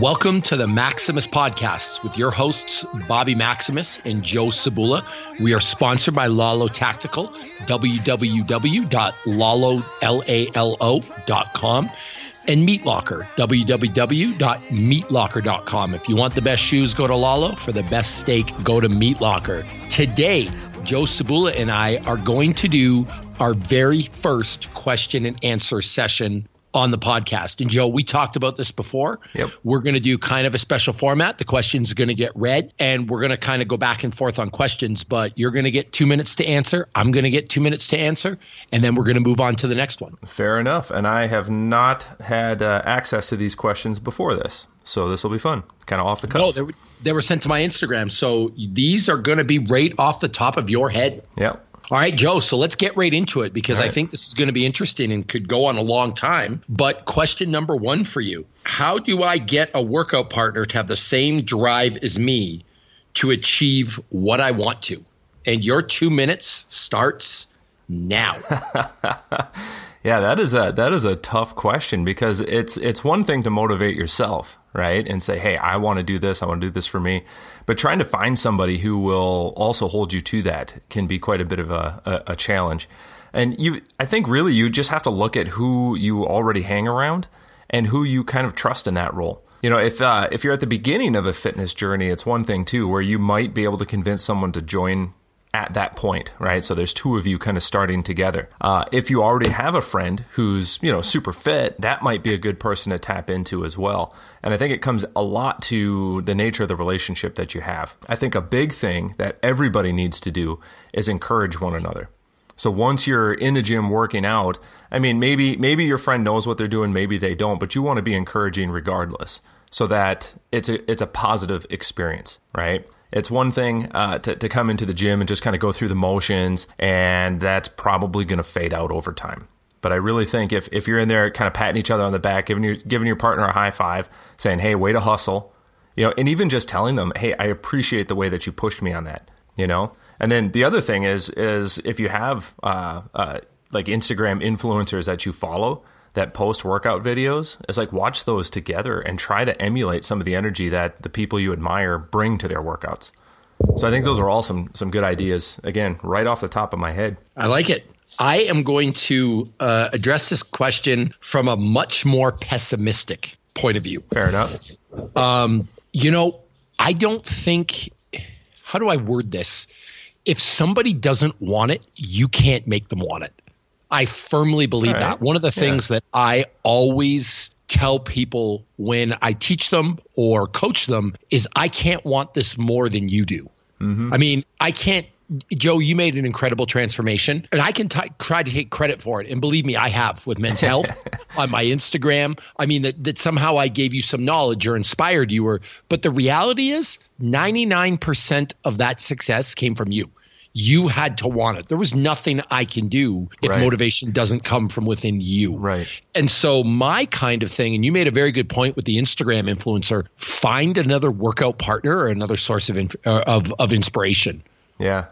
Welcome to the Maximus Podcast with your hosts, Bobby Maximus and Joe Cebula. We are sponsored by Lalo Tactical, www.lalo.com, and Meat Locker, www.meatlocker.com. If you want the best shoes, go to Lalo. For the best steak, go to Meat Locker. Today, Joe Cebula and I are going to do our very first question and answer session on the podcast. And Joe, we talked about this before. Yep. We're going to do kind of a special format. The questions are going to get read and we're going to kind of go back and forth on questions, but you're going to get 2 minutes to answer. I'm going to get 2 minutes to answer, and then we're going to move on to the next one. Fair enough. And I have not had access to these questions before this. So this will be fun. Kind of off the cuff. No, they were sent to my Instagram. So these are going to be right off the top of your head. Yeah. All right, Joe, so let's get right into it, because I think this is going to be interesting and could go on a long time. But question number one for you: how do I get a workout partner to have the same drive as me to achieve what I want to? And your 2 minutes starts now. Yeah, that is a tough question, because it's one thing to motivate yourself, right? And say, hey, I want to do this for me. But trying to find somebody who will also hold you to that can be quite a bit of a challenge. And I think really you just have to look at who you already hang around and who you kind of trust in that role. You know, if you're at the beginning of a fitness journey, it's one thing too, where you might be able to convince someone to join at that point, right? So there's two of you kind of starting together. If you already have a friend who's, you know, super fit, that might be a good person to tap into as well. And I think it comes a lot to the nature of the relationship that you have. I think a big thing that everybody needs to do is encourage one another. So once you're in the gym working out, I mean, maybe your friend knows what they're doing, maybe they don't, but you want to be encouraging regardless, so that it's a positive experience, right? It's one thing to come into the gym and just kind of go through the motions, and that's probably going to fade out over time. But I really think if you're in there kind of patting each other on the back, giving your partner a high five, saying, hey, way to hustle, you know, and even just telling them, hey, I appreciate the way that you pushed me on that, you know. And then the other thing is if you have like Instagram influencers that you follow that post workout videos, is like, watch those together and try to emulate some of the energy that the people you admire bring to their workouts. So I think those are all some good ideas, again, right off the top of my head. I like it. I am going to address this question from a much more pessimistic point of view. Fair enough. You know, I don't think, how do I word this? If somebody doesn't want it, you can't make them want it. I firmly believe that. One of the things that I always tell people when I teach them or coach them is, I can't want this more than you do. Mm-hmm. I mean, I can't. Joe, you made an incredible transformation, and I can try to take credit for it. And believe me, I have, with men's health on my Instagram. I mean, that somehow I gave you some knowledge or inspired you, but the reality is 99% of that success came from you. You had to want it. There was nothing I can do if motivation doesn't come from within you. Right. And so my kind of thing, and you made a very good point with the Instagram influencer, find another workout partner or another source of inspiration. Yeah.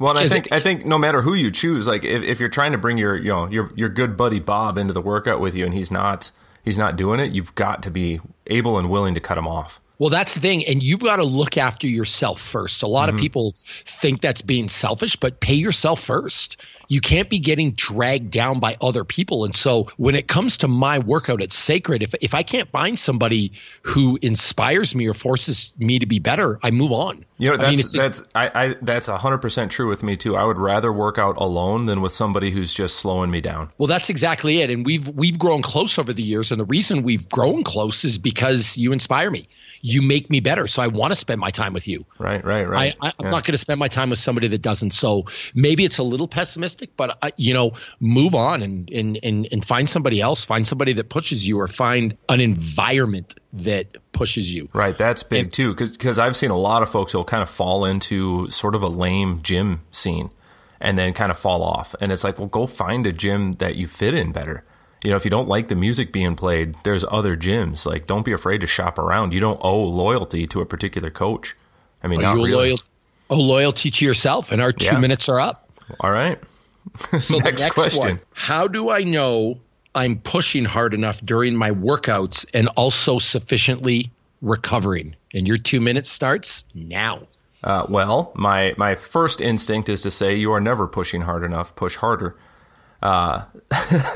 Well, and I think no matter who you choose, like if you're trying to bring your good buddy Bob into the workout with you and he's not he's not doing it, you've got to be able and willing to cut him off. Well, that's the thing. And you've got to look after yourself first. A lot of people think that's being selfish, but pay yourself first. You can't be getting dragged down by other people. And so when it comes to my workout, it's sacred. If I can't find somebody who inspires me or forces me to be better, I move on. You know, that's 100% true with me too. I would rather work out alone than with somebody who's just slowing me down. Well, that's exactly it. And we've grown close over the years. And the reason we've grown close is because you inspire me. You make me better. So I want to spend my time with you. Right. I'm not going to spend my time with somebody that doesn't. So maybe it's a little pessimistic, but move on and find somebody else, find somebody that pushes you, or find an environment that pushes you. Right. That's big too. Cause I've seen a lot of folks who'll kind of fall into sort of a lame gym scene and then kind of fall off. And it's like, well, go find a gym that you fit in better. You know, if you don't like the music being played, there's other gyms. Like, don't be afraid to shop around. You don't owe loyalty to a particular coach. I mean, loyalty to yourself. And our 2 minutes are up. All right. So next question. How do I know I'm pushing hard enough during my workouts and also sufficiently recovering? And your 2 minutes starts now. Well, my first instinct is to say you are never pushing hard enough. Push harder.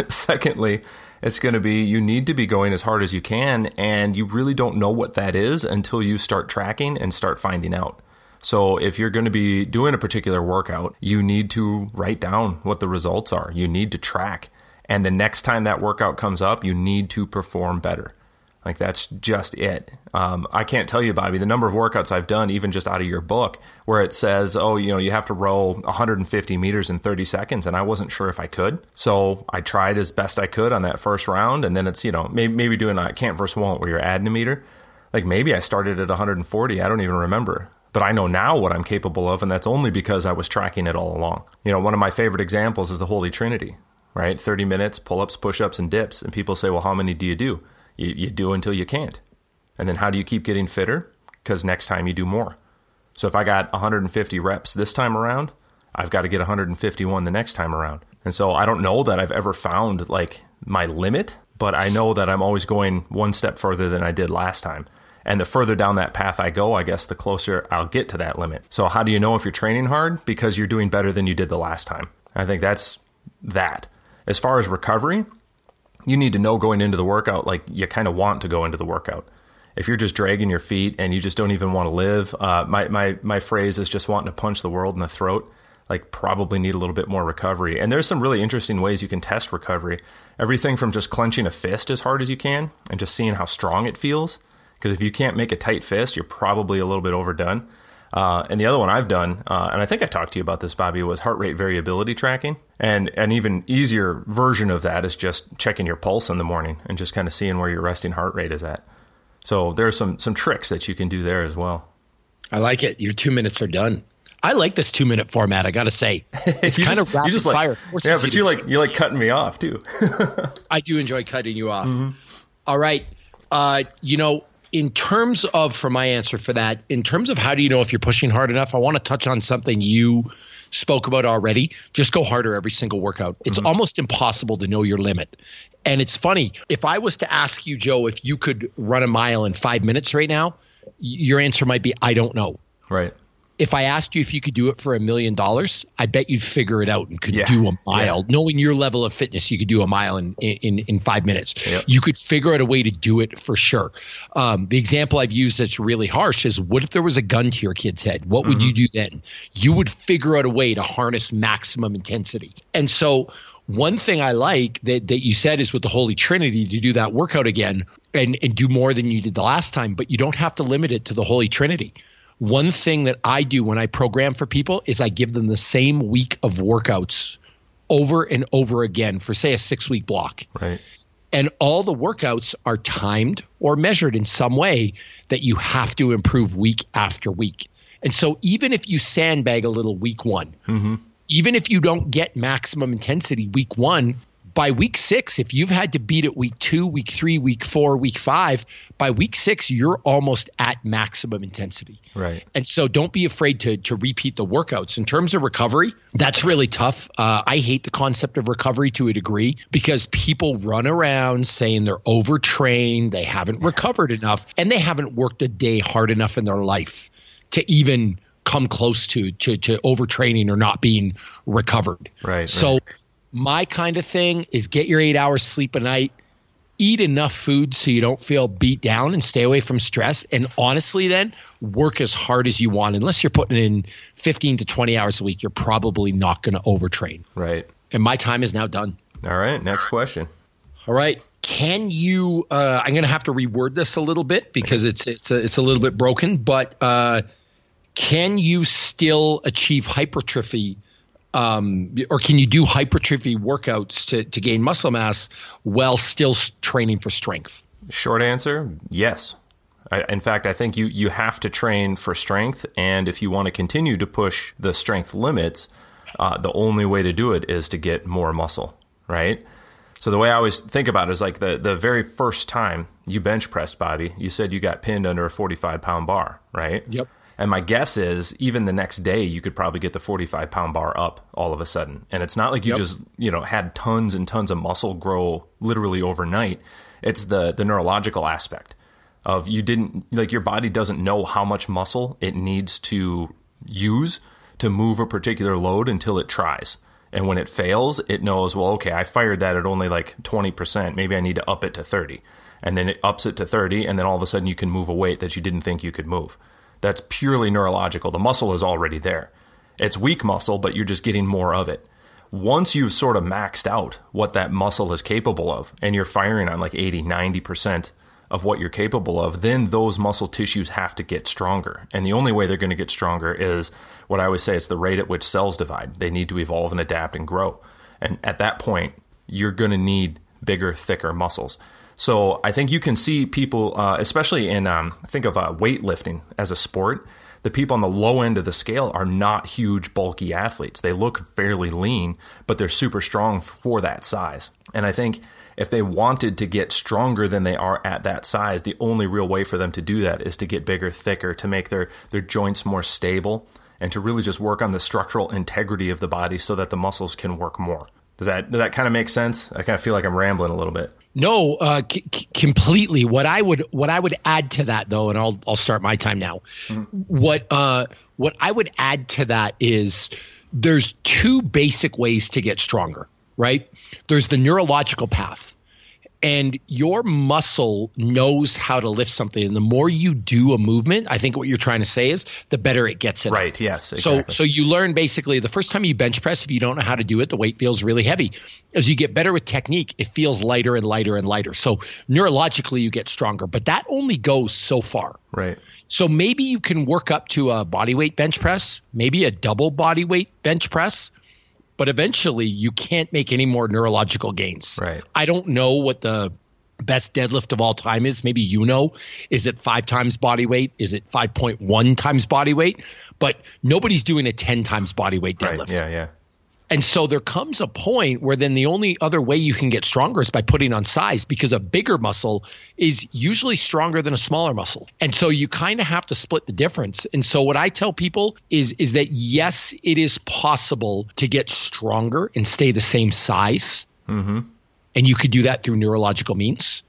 Secondly, it's going to be, you need to be going as hard as you can, and you really don't know what that is until you start tracking and start finding out. So if you're going to be doing a particular workout, you need to write down what the results are. You need to track. And the next time that workout comes up, you need to perform better. Like, that's just it. I can't tell you, Bobby, the number of workouts I've done, even just out of your book, where it says, you have to row 150 meters in 30 seconds. And I wasn't sure if I could. So I tried as best I could on that first round. And then it's, maybe doing a can't versus won't where you're adding a meter. Like, maybe I started at 140. I don't even remember. But I know now what I'm capable of. And that's only because I was tracking it all along. You know, one of my favorite examples is the Holy Trinity, right? 30 minutes, pull-ups, push-ups, and dips. And people say, well, how many do you do? You do until you can't. And then how do you keep getting fitter? Because next time you do more. So if I got 150 reps this time around, I've got to get 151 the next time around. And so I don't know that I've ever found like my limit, but I know that I'm always going one step further than I did last time. And the further down that path I go, I guess the closer I'll get to that limit. So how do you know if you're training hard? Because you're doing better than you did the last time. I think that's that. As far as recovery, you need to know going into the workout, like you kind of want to go into the workout. If you're just dragging your feet and you just don't even want to live, my phrase is just wanting to punch the world in the throat, like probably need a little bit more recovery. And there's some really interesting ways you can test recovery. Everything from just clenching a fist as hard as you can and just seeing how strong it feels. Because if you can't make a tight fist, you're probably a little bit overdone. And the other one I've done, and I think I talked to you about this, Bobby, was heart rate variability tracking. And an even easier version of that is just checking your pulse in the morning and just kind of seeing where your resting heart rate is at. So there are some tricks that you can do there as well. I like it. Your 2 minutes are done. I like this 2 minute format. I got to say, it's kind of rapid fire. Yeah, but you like cutting me off too. I do enjoy cutting you off. Mm-hmm. All right. In terms of, for my answer for that, in terms of how do you know if you're pushing hard enough, I want to touch on something you spoke about already. Just go harder every single workout. It's almost impossible to know your limit. And it's funny. If I was to ask you, Joe, if you could run a mile in 5 minutes right now, your answer might be, I don't know. Right. If I asked you if you could do it for $1 million, I bet you'd figure it out and could do a mile. Yeah. Knowing your level of fitness, you could do a mile in 5 minutes. Yep. You could figure out a way to do it for sure. The example I've used that's really harsh is, what if there was a gun to your kid's head? What would you do then? You would figure out a way to harness maximum intensity. And so one thing I like that you said is with the Holy Trinity, to do that workout again and do more than you did the last time, but you don't have to limit it to the Holy Trinity. One thing that I do when I program for people is I give them the same week of workouts over and over again for, say, a 6-week block. Right. And all the workouts are timed or measured in some way that you have to improve week after week. And so even if you sandbag a little week one, even if you don't get maximum intensity week one, by week six, if you've had to beat it week two, week three, week four, week five, by week six, you're almost at maximum intensity. Right. And so don't be afraid to repeat the workouts. In terms of recovery, that's really tough. I hate the concept of recovery to a degree because people run around saying they're overtrained, they haven't recovered enough, and they haven't worked a day hard enough in their life to even come close to overtraining or not being recovered. Right. So my kind of thing is get your 8 hours sleep a night, eat enough food so you don't feel beat down, and stay away from stress. And honestly, then work as hard as you want. Unless you're putting in 15 to 20 hours a week, you're probably not going to overtrain. Right. And my time is now done. All right. Next question. All right. Can you, I'm going to have to reword this a little bit because it's a little bit broken, but, can you still achieve hypertrophy or can you do hypertrophy workouts to gain muscle mass while still training for strength? Short answer, yes. In fact, I think you have to train for strength. And if you want to continue to push the strength limits, the only way to do it is to get more muscle, right? So the way I always think about it is like the very first time you bench pressed, Bobby, you said you got pinned under a 45-pound bar, right? Yep. And my guess is even the next day, you could probably get the 45-pound bar up all of a sudden. And it's not like you just, had tons and tons of muscle grow literally overnight. It's the neurological aspect of you didn't, like your body doesn't know how much muscle it needs to use to move a particular load until it tries. And when it fails, it knows, well, okay, I fired that at only like 20%. Maybe I need to up it to 30. And then it ups it to 30. And then all of a sudden you can move a weight that you didn't think you could move. That's purely neurological. The muscle is already there. It's weak muscle, but you're just getting more of it. Once you've sort of maxed out what that muscle is capable of, and you're firing on like 80, 90% of what you're capable of, then those muscle tissues have to get stronger. And the only way they're going to get stronger is what I always say, it's the rate at which cells divide. They need to evolve and adapt and grow. And at that point, you're going to need bigger, thicker muscles. So I think you can see people, especially in, think of weightlifting as a sport, the people on the low end of the scale are not huge, bulky athletes. They look fairly lean, but they're super strong for that size. And I think if they wanted to get stronger than they are at that size, the only real way for them to do that is to get bigger, thicker, to make their joints more stable, and to really just work on the structural integrity of the body so that the muscles can work more. Does that kind of make sense? I kind of feel like I'm rambling a little bit. No, completely. What I would add to that though, and I'll start my time now. Mm-hmm. What I would add to that is there's two basic ways to get stronger, right? There's the neurological path, and your muscle knows how to lift something. And the more you do a movement, I think what you're trying to say is the better it gets at it. Right. Yes. Exactly. So you learn basically the first time you bench press, if you don't know how to do it, the weight feels really heavy. As you get better with technique, it feels lighter and lighter and lighter. So neurologically you get stronger, but that only goes so far. Right. So maybe you can work up to a bodyweight bench press, maybe a double bodyweight bench press, but eventually you can't make any more neurological gains. Right. I don't know what the best deadlift of all time is. Maybe you know. Is it 5 times body weight? Is it 5.1 times body weight? But nobody's doing a 10 times body weight deadlift. Right. Yeah. And so there comes a point where then the only other way you can get stronger is by putting on size, because a bigger muscle is usually stronger than a smaller muscle. And so you kind of have to split the difference. And so what I tell people is that yes, it is possible to get stronger and stay the same size. Mm-hmm. And you could do that through neurological means.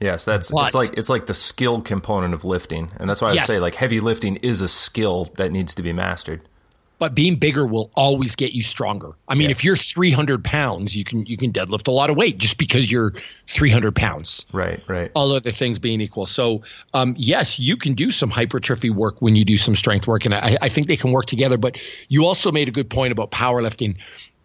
Yes, it's like the skill component of lifting. And that's why I say like heavy lifting is a skill that needs to be mastered. But being bigger will always get you stronger. I mean, if you're 300 pounds, you can deadlift a lot of weight just because you're 300 pounds. Right. All other things being equal. So, yes, you can do some hypertrophy work when you do some strength work. And I think they can work together. But you also made a good point about powerlifting.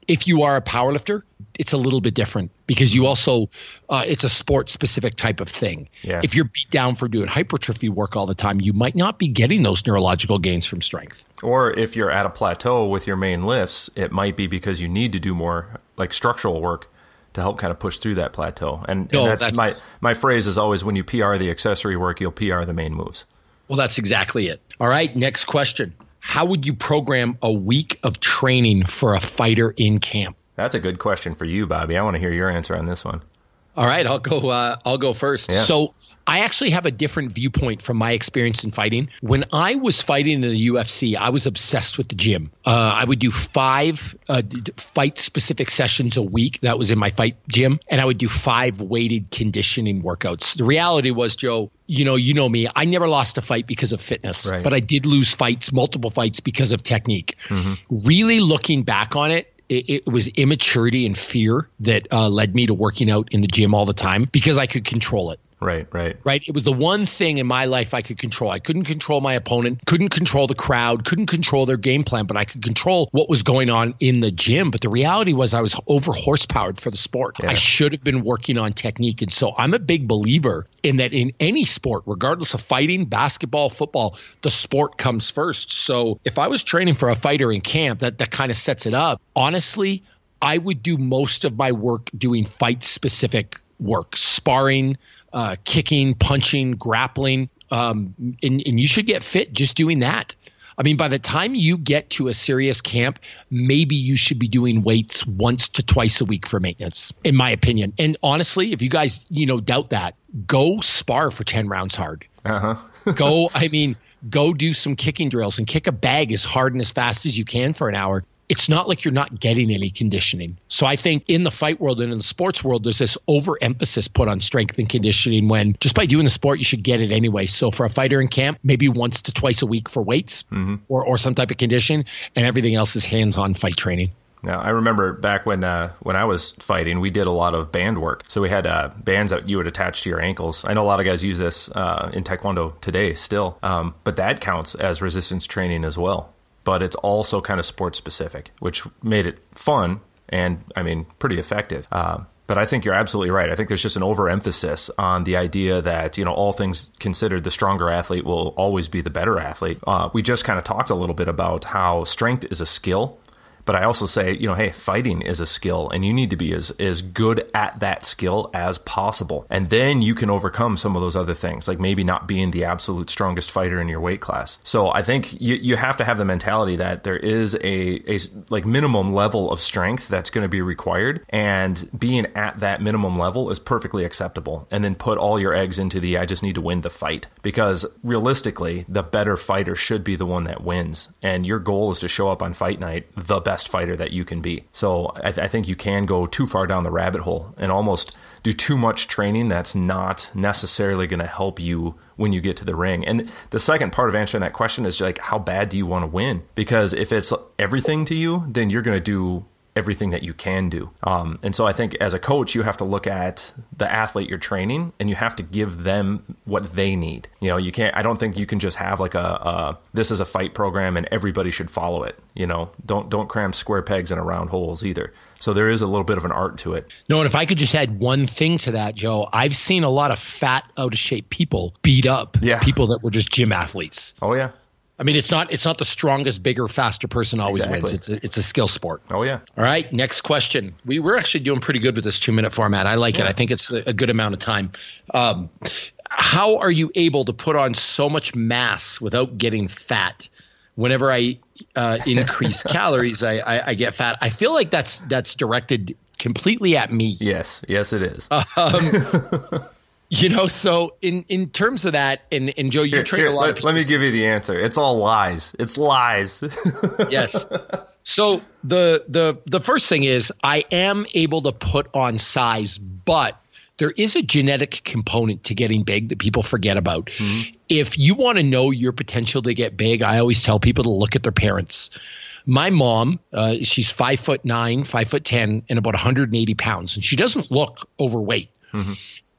If you are a powerlifter, it's a little bit different because you also it's a sport-specific type of thing. Yeah. If you're beat down for doing hypertrophy work all the time, you might not be getting those neurological gains from strength. Or if you're at a plateau with your main lifts, it might be because you need to do more like structural work to help kind of push through that plateau. And that's my phrase is always when you PR the accessory work, you'll PR the main moves. Well, that's exactly it. All right, next question. How would you program a week of training for a fighter in camp? That's a good question for you, Bobby. I want to hear your answer on this one. All right, I'll go first. Yeah. So I actually have a different viewpoint from my experience in fighting. When I was fighting in the UFC, I was obsessed with the gym. I would do 5 fight-specific sessions a week. That was in my fight gym. And I would do 5 weighted conditioning workouts. The reality was, Joe, you know me, I never lost a fight because of fitness. Right. But I did lose multiple fights, because of technique. Mm-hmm. Really looking back on it, it was immaturity and fear that led me to working out in the gym all the time, because I could control it. Right. It was the one thing in my life I could control. I couldn't control my opponent, couldn't control the crowd, couldn't control their game plan, but I could control what was going on in the gym. But the reality was I was over horsepowered for the sport. Yeah. I should have been working on technique. And so I'm a big believer in that in any sport, regardless of fighting, basketball, football, the sport comes first. So if I was training for a fighter in camp, that kind of sets it up. Honestly, I would do most of my work doing fight-specific work, sparring, kicking, punching, grappling, and you should get fit just doing that. I mean, by the time you get to a serious camp, maybe you should be doing weights once to twice a week for maintenance, in my opinion. And honestly, if you guys, doubt that, go spar for 10 rounds hard. Uh-huh. Go do some kicking drills and kick a bag as hard and as fast as you can for an hour. It's not like you're not getting any conditioning. So I think in the fight world and in the sports world, there's this overemphasis put on strength and conditioning, when just by doing the sport, you should get it anyway. So for a fighter in camp, maybe once to twice a week for weights, mm-hmm. or some type of condition, and everything else is hands-on fight training. Now, I remember back when I was fighting, we did a lot of band work. So we had bands that you would attach to your ankles. I know a lot of guys use this in Taekwondo today still, but that counts as resistance training as well. But it's also kind of sport specific, which made it fun and, pretty effective. But I think you're absolutely right. I think there's just an overemphasis on the idea that, all things considered, the stronger athlete will always be the better athlete. We just kind of talked a little bit about how strength is a skill. But I also say, hey, fighting is a skill, and you need to be as good at that skill as possible. And then you can overcome some of those other things, like maybe not being the absolute strongest fighter in your weight class. So I think you have to have the mentality that there is a like minimum level of strength that's going to be required, and being at that minimum level is perfectly acceptable. And then put all your eggs into I just need to win the fight, because realistically, the better fighter should be the one that wins. And your goal is to show up on fight night the best fighter that you can be. So I think you can go too far down the rabbit hole and almost do too much training that's not necessarily going to help you when you get to the ring. And the second part of answering that question is like, how bad do you want to win? Because if it's everything to you, then you're going to do everything that you can do. And so I think as a coach, you have to look at the athlete you're training, and you have to give them what they need. You can't, I don't think you can just have like this is a fight program and everybody should follow it. Don't cram square pegs into round holes either. So there is a little bit of an art to it. No, and if I could just add one thing to that, Joe, I've seen a lot of fat, out of shape people beat up people that were just gym athletes. Oh yeah. It's not the strongest, bigger, faster person always wins. It's a skill sport. Oh, yeah. All right. Next question. We're actually doing pretty good with this 2-minute format. I like it. I think it's a good amount of time. How are you able to put on so much mass without getting fat? Whenever I increase calories, I get fat. I feel like that's directed completely at me. Yes, it is. So in terms of that, and Joe, you're training a lot of people. Let me give you the answer. It's all lies. It's lies. Yes. So the first thing is I am able to put on size, but there is a genetic component to getting big that people forget about. Mm-hmm. If you want to know your potential to get big, I always tell people to look at their parents. My mom, she's 5'9", 5'10", and about 180 pounds, and she doesn't look overweight. Mm-hmm.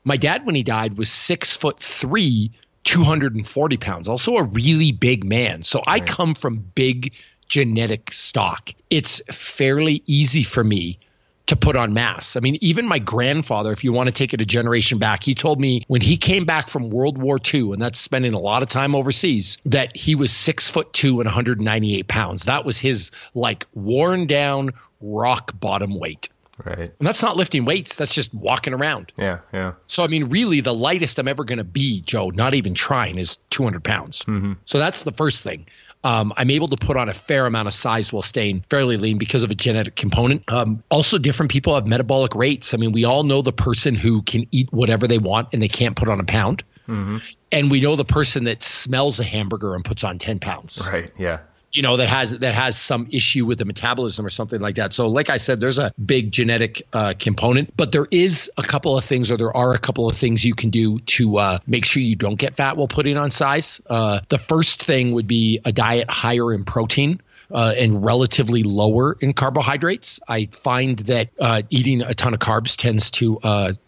My dad, when he died, was 6'3", 240 pounds, also a really big man. So I come from big genetic stock. It's fairly easy for me to put on mass. Even my grandfather, if you want to take it a generation back, he told me when he came back from World War II, and that's spending a lot of time overseas, that he was 6'2" and 198 pounds. That was his worn down rock bottom weight. Right. And that's not lifting weights. That's just walking around. Yeah. So, really the lightest I'm ever going to be, Joe, not even trying, is 200 pounds. Mm-hmm. So that's the first thing. I'm able to put on a fair amount of size while staying fairly lean because of a genetic component. Also, different people have metabolic rates. I mean, we all know the person who can eat whatever they want and they can't put on a pound. Mm-hmm. And we know the person that smells a hamburger and puts on 10 pounds. Right. Yeah. You know, that has some issue with the metabolism or something like that. So like I said, there's a big genetic component, but there are a couple of things you can do to make sure you don't get fat while putting on size. The first thing would be a diet higher in protein. And relatively lower in carbohydrates. I find that eating a ton of carbs tends to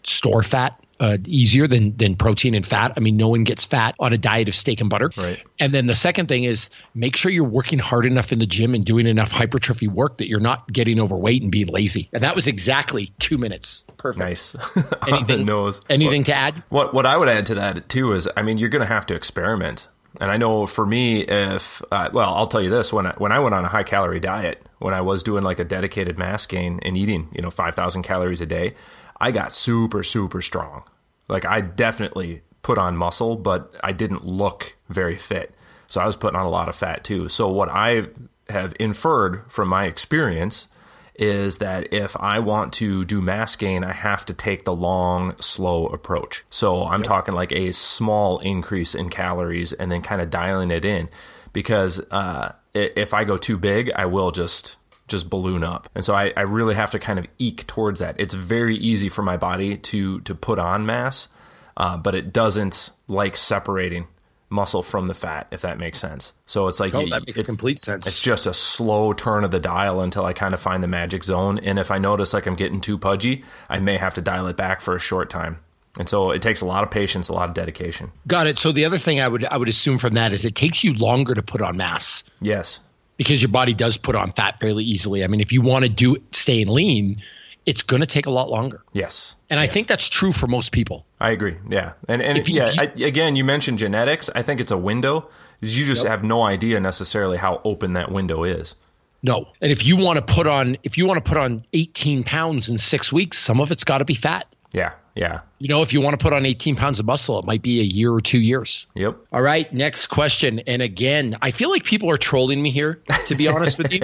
store fat easier than protein and fat. I mean, no one gets fat on a diet of steak and butter. Right. And then the second thing is make sure you're working hard enough in the gym and doing enough hypertrophy work that you're not getting overweight and being lazy. And that was exactly 2 minutes. Perfect. Nice. Anything to add? What I would add to that too is, I mean, you're going to have to experiment. And I know for me, I'll tell you this, when I went on a high calorie diet, when I was doing like a dedicated mass gain and eating, 5,000 calories a day, I got super, super strong. Like I definitely put on muscle, but I didn't look very fit. So I was putting on a lot of fat too. So what I have inferred from my experience is that if I want to do mass gain, I have to take the long, slow approach. So I'm talking like a small increase in calories and then kind of dialing it in, because if I go too big, I will just balloon up. And so I really have to kind of eke towards that. It's very easy for my body to put on mass, but it doesn't like separating muscle from the fat, if that makes sense. So it's like, that makes complete sense. It's just a slow turn of the dial until I kind of find the magic zone. And if I notice like I'm getting too pudgy, I may have to dial it back for a short time. And so it takes a lot of patience, a lot of dedication. Got it. So the other thing I would assume from that is it takes you longer to put on mass. Yes. Because your body does put on fat fairly easily. I mean, if you want to staying lean, it's going to take a lot longer. Yes. And I think that's true for most people. I agree. Yeah. And again, you mentioned genetics. I think it's a window. You just have no idea necessarily how open that window is. No. And if you want to put on 18 pounds in 6 weeks, some of it's got to be fat. Yeah. Yeah. If you want to put on 18 pounds of muscle, it might be a year or 2 years. Yep. All right. Next question. And again, I feel like people are trolling me here, to be honest with you.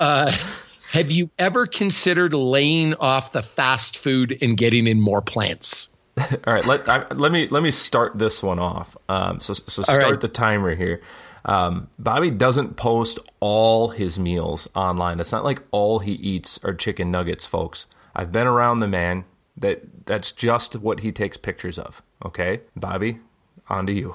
Have you ever considered laying off the fast food and getting in more plants? All right, let me start this one off. So start the timer here. Bobby doesn't post all his meals online. It's not like all he eats are chicken nuggets, folks. I've been around the man. That's just what he takes pictures of. Okay, Bobby, on to you.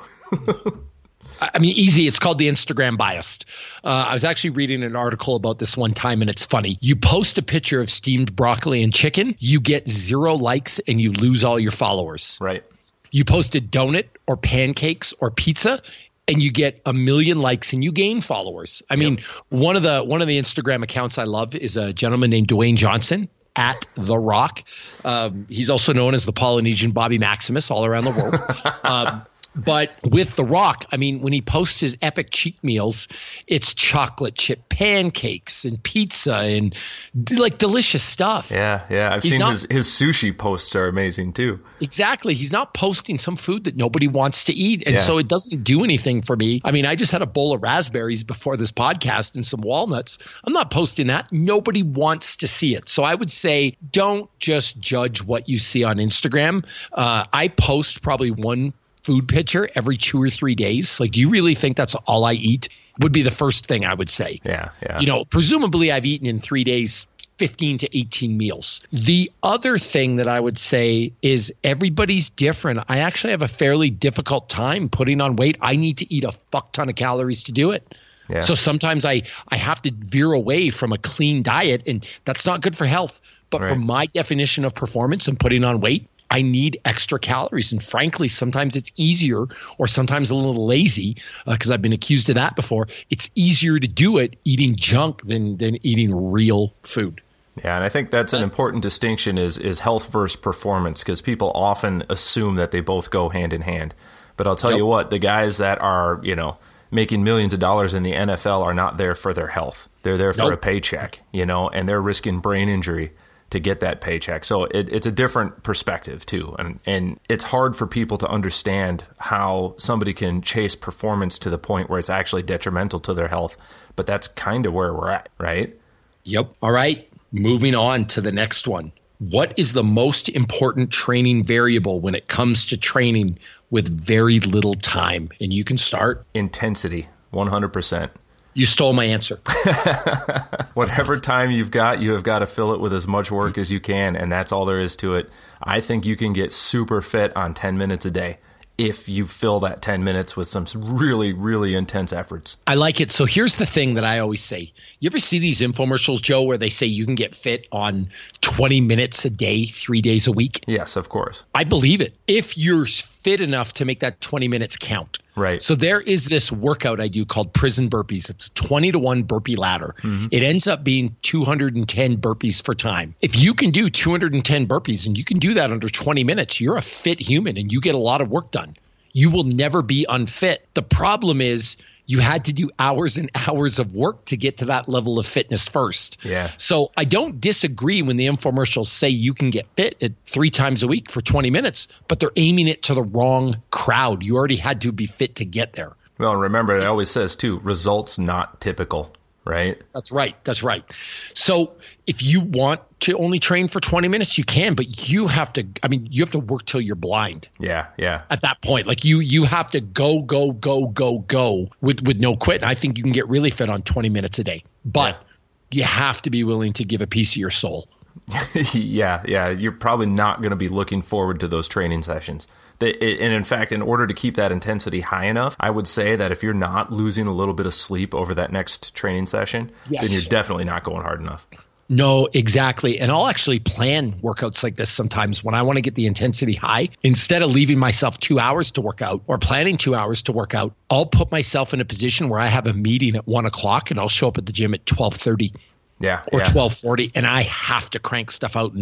I mean, easy. It's called the Instagram biased. I was actually reading an article about this one time, and it's funny. You post a picture of steamed broccoli and chicken, you get 0 likes, and you lose all your followers. Right. You post a donut or pancakes or pizza, and you get 1 million likes and you gain followers. I mean, one of the Instagram accounts I love is a gentleman named Dwayne Johnson. At The Rock. He's also known as the Polynesian Bobby Maximus all around the world. But with The Rock, I mean, when he posts his epic cheat meals, it's chocolate chip pancakes and pizza and like delicious stuff. Yeah, yeah. His sushi posts are amazing too. Exactly. He's not posting some food that nobody wants to eat. And so it doesn't do anything for me. I mean, I just had a bowl of raspberries before this podcast and some walnuts. I'm not posting that. Nobody wants to see it. So I would say don't just judge what you see on Instagram. I post probably one food picture every 2 or 3 days. Like, do you really think that's all I eat? Would be the first thing I would say. Yeah. Presumably I've eaten in 3 days, 15 to 18 meals. The other thing that I would say is everybody's different. I actually have a fairly difficult time putting on weight. I need to eat a fuck ton of calories to do it. Yeah. So sometimes I have to veer away from a clean diet, and that's not good for health. But for my definition of performance and putting on weight, I need extra calories. And frankly, sometimes it's easier, or sometimes a little lazy, because I've been accused of that before. It's easier to do it eating junk than eating real food. Yeah, and I think that's an important distinction is health versus performance, because people often assume that they both go hand in hand. But I'll tell you what, the guys that are, making millions of dollars in the NFL are not there for their health. They're there for a paycheck, and they're risking brain injury to get that paycheck. So it's a different perspective too. And it's hard for people to understand how somebody can chase performance to the point where it's actually detrimental to their health. But that's kind of where we're at, right? Yep. All right. Moving on to the next one. What is the most important training variable when it comes to training with very little time? And you can start. Intensity, 100%. You stole my answer. Whatever time you've got, you have got to fill it with as much work as you can, and that's all there is to it. I think you can get super fit on 10 minutes a day if you fill that 10 minutes with some really, really intense efforts. I like it. So here's the thing that I always say. You ever see these infomercials, Joe, where they say you can get fit on 20 minutes a day, 3 days a week? Yes, of course. I believe it. If you're fit enough to make that 20 minutes count. Right. So there is this workout I do called prison burpees. It's a 20-to-1 burpee ladder. Mm-hmm. It ends up being 210 burpees for time. If you can do 210 burpees and you can do that under 20 minutes, you're a fit human and you get a lot of work done. You will never be unfit. The problem is you had to do hours and hours of work to get to that level of fitness first. Yeah. So I don't disagree when the infomercials say you can get fit at 3 times a week for 20 minutes, but they're aiming it to the wrong crowd. You already had to be fit to get there. Well, remember, it always says too, results not typical, right? That's right. That's right. So if you want to only train for 20 minutes, you can, but you have to, I mean, you have to work till you're blind. Yeah. Yeah. At that point, like you have to go with no quit. And I think you can get really fit on 20 minutes a day, but you have to be willing to give a piece of your soul. Yeah. Yeah. You're probably not going to be looking forward to those training sessions. And in fact, in order to keep that intensity high enough, I would say that if you're not losing a little bit of sleep over that next training session, then you're definitely not going hard enough. No, exactly. And I'll actually plan workouts like this sometimes when I want to get the intensity high. Instead of leaving myself 2 hours to work out or planning 2 hours to work out, I'll put myself in a position where I have a meeting at 1 o'clock and I'll show up at the gym at 12:30. Yeah, or 12:40, and I have to crank stuff out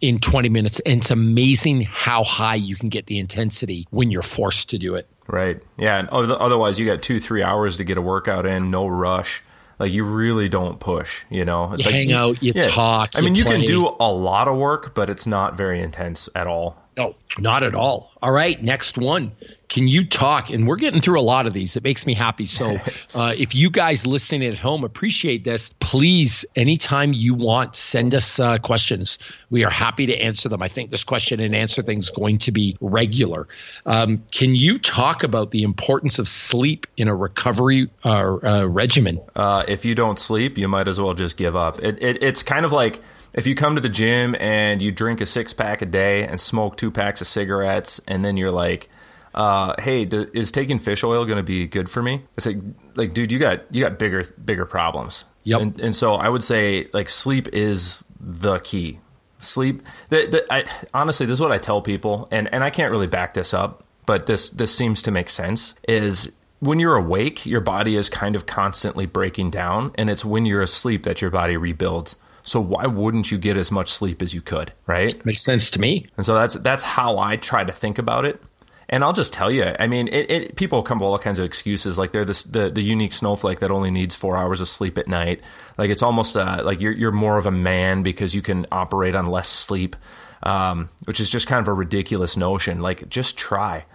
in 20 minutes. And it's amazing how high you can get the intensity when you're forced to do it. Right. Yeah. And otherwise, you got 2-3 hours to get a workout in, no rush. Like you really don't push, you know. It's you like, hang out, you talk. I mean, you can do a lot of work, but it's not very intense at all. No, not at all. All right, next one. Can you talk? And we're getting through a lot of these. It makes me happy. So if you guys listening at home appreciate this, please, anytime you want, send us questions. We are happy to answer them. I think this question and answer thing is going to be regular. Can you talk about the importance of sleep in a recovery regimen? If you don't sleep, you might as well just give up. It's kind of like, if you come to the gym and you drink a 6-pack a day and smoke 2 packs of cigarettes, and then you're like, "Hey, is taking fish oil going to be good for me?" It's like, dude, you got bigger problems. Yep. And so I would say like sleep is the key. Sleep. Honestly, this is what I tell people, and I can't really back this up, but this seems to make sense. Is when you're awake, your body is kind of constantly breaking down, and it's when you're asleep that your body rebuilds. So why wouldn't you get as much sleep as you could, right? Makes sense to me. And so that's how I try to think about it. And I'll just tell you, I mean, people come with all kinds of excuses. Like they're the unique snowflake that only needs 4 hours of sleep at night. Like it's almost like you're more of a man because you can operate on less sleep, which is just kind of a ridiculous notion. Like just try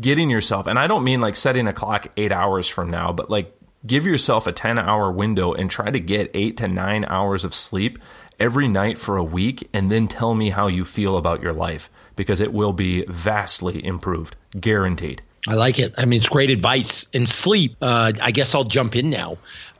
getting yourself. And I don't mean like setting a clock 8 hours from now, but like, give yourself a 10-hour window and try to get 8 to 9 hours of sleep every night for a week, and then tell me how you feel about your life, because it will be vastly improved, guaranteed. I like it. I mean, it's great advice. And sleep, I guess I'll jump in now.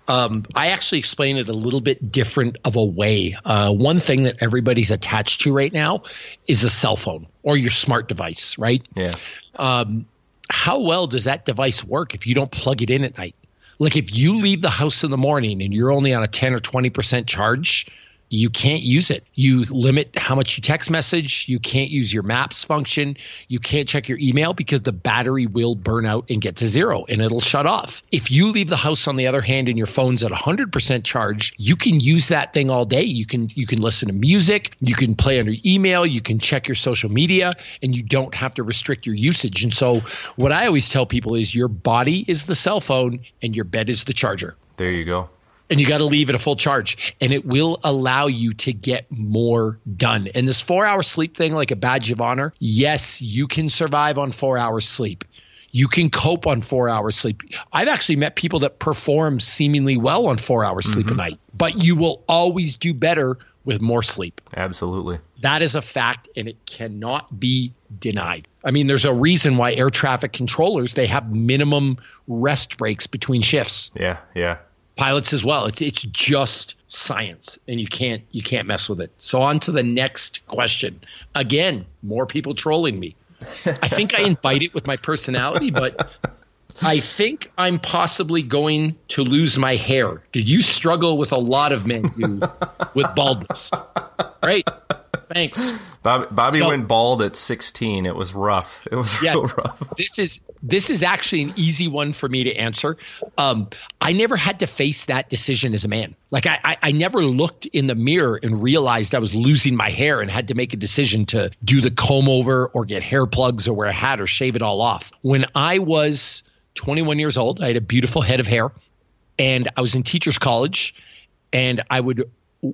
I actually explain it a little bit different of a way. One thing that everybody's attached to right now is a cell phone or your smart device, right? Yeah. How well does that device work if you don't plug it in at night? Like if you leave the house in the morning and you're only on a 10 or 20% charge, you can't use it. You limit how much you text message. You can't use your maps function. You can't check your email because the battery will burn out and get to zero and it'll shut off. If you leave the house, on the other hand, and your phone's at 100% charge, you can use that thing all day. You can listen to music. You can play on your email. You can check your social media, and you don't have to restrict your usage. And so what I always tell people is your body is the cell phone and your bed is the charger. There you go. and you got to leave at a full charge, and it will allow you to get more done. And this 4 hour sleep thing, like a badge of honor, yes, you can survive on 4 hours sleep. You can cope on 4 hours sleep. I've actually met people that perform seemingly well on 4 hours sleep a night, but you will always do better with more sleep. Absolutely. That is a fact, and it cannot be denied. I mean, there's a reason why air traffic controllers, they have minimum rest breaks between shifts. Yeah, yeah. Pilots as well. It's just science, and you can't mess with it. So on to the next question. Again, more people trolling me. I think I invite it with my personality, but I think I'm possibly going to lose my hair. Did you struggle with a lot of men do with baldness? Right. Thanks. Bobby so, went bald at 16. It was rough. It was real rough. This is actually an easy one for me to answer. I never had to face that decision as a man. Like I never looked in the mirror and realized I was losing my hair and had to make a decision to do the comb over or get hair plugs or wear a hat or shave it all off. When I was 21 years old, I had a beautiful head of hair, and I was in teacher's college, and I would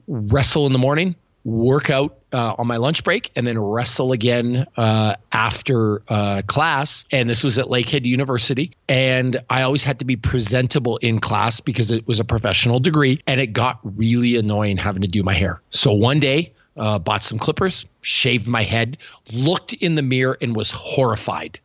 wrestle in the morning, work out on my lunch break, and then wrestle again after class. And this was at Lakehead University. And I always had to be presentable in class because it was a professional degree, and it got really annoying having to do my hair. So one day, bought some clippers, shaved my head, looked in the mirror, and was horrified.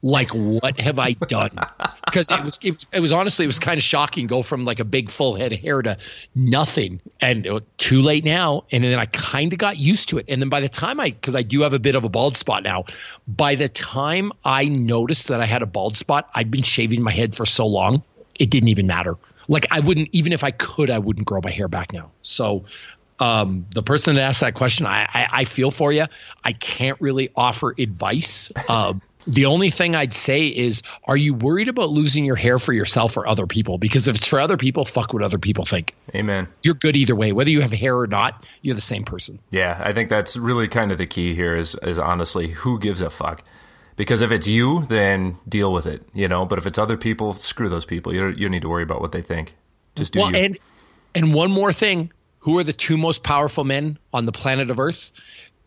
Like, what have I done? Because it was honestly, it was kind of shocking. Go from like a big full head of hair to nothing, and it was too late now. And then I kind of got used to it. And then by the time because I do have a bit of a bald spot now, by the time I noticed that I had a bald spot, I'd been shaving my head for so long, it didn't even matter. Like even if I could, I wouldn't grow my hair back now. So the person that asked that question, I feel for you. I can't really offer advice. The only thing I'd say is, are you worried about losing your hair for yourself or other people? Because if it's for other people, fuck what other people think. Amen. You're good either way. Whether you have hair or not, you're the same person. Yeah, I think that's really kind of the key here is honestly, who gives a fuck? Because if it's you, then deal with it, you know? But if it's other people, screw those people. You don't need to worry about what they think. Just do you. Well, and one more thing. Who are the two most powerful men on the planet of Earth?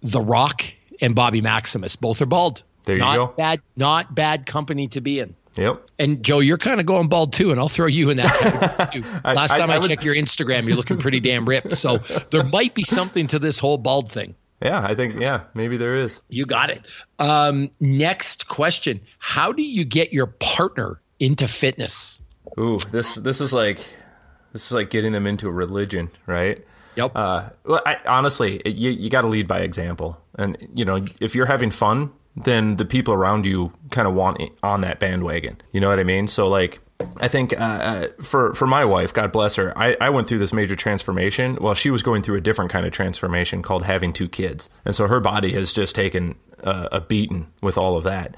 The Rock and Bobby Maximus. Both are bald. There you go. Not bad company to be in. Yep. And Joe, you're kind of going bald too, and I'll throw you in that. Last time I checked your Instagram, you're looking pretty damn ripped. So there might be something to this whole bald thing. Yeah, I think, maybe there is. You got it. Next question. How do you get your partner into fitness? Ooh, this is like getting them into a religion, right? Yep. Well, honestly, you got to lead by example. And, you know, if you're having fun, then the people around you kind of want on that bandwagon. You know what I mean? So like, I think for my wife, God bless her, I went through this major transformation while she was going through a different kind of transformation called having two kids. And so her body has just taken a beating with all of that.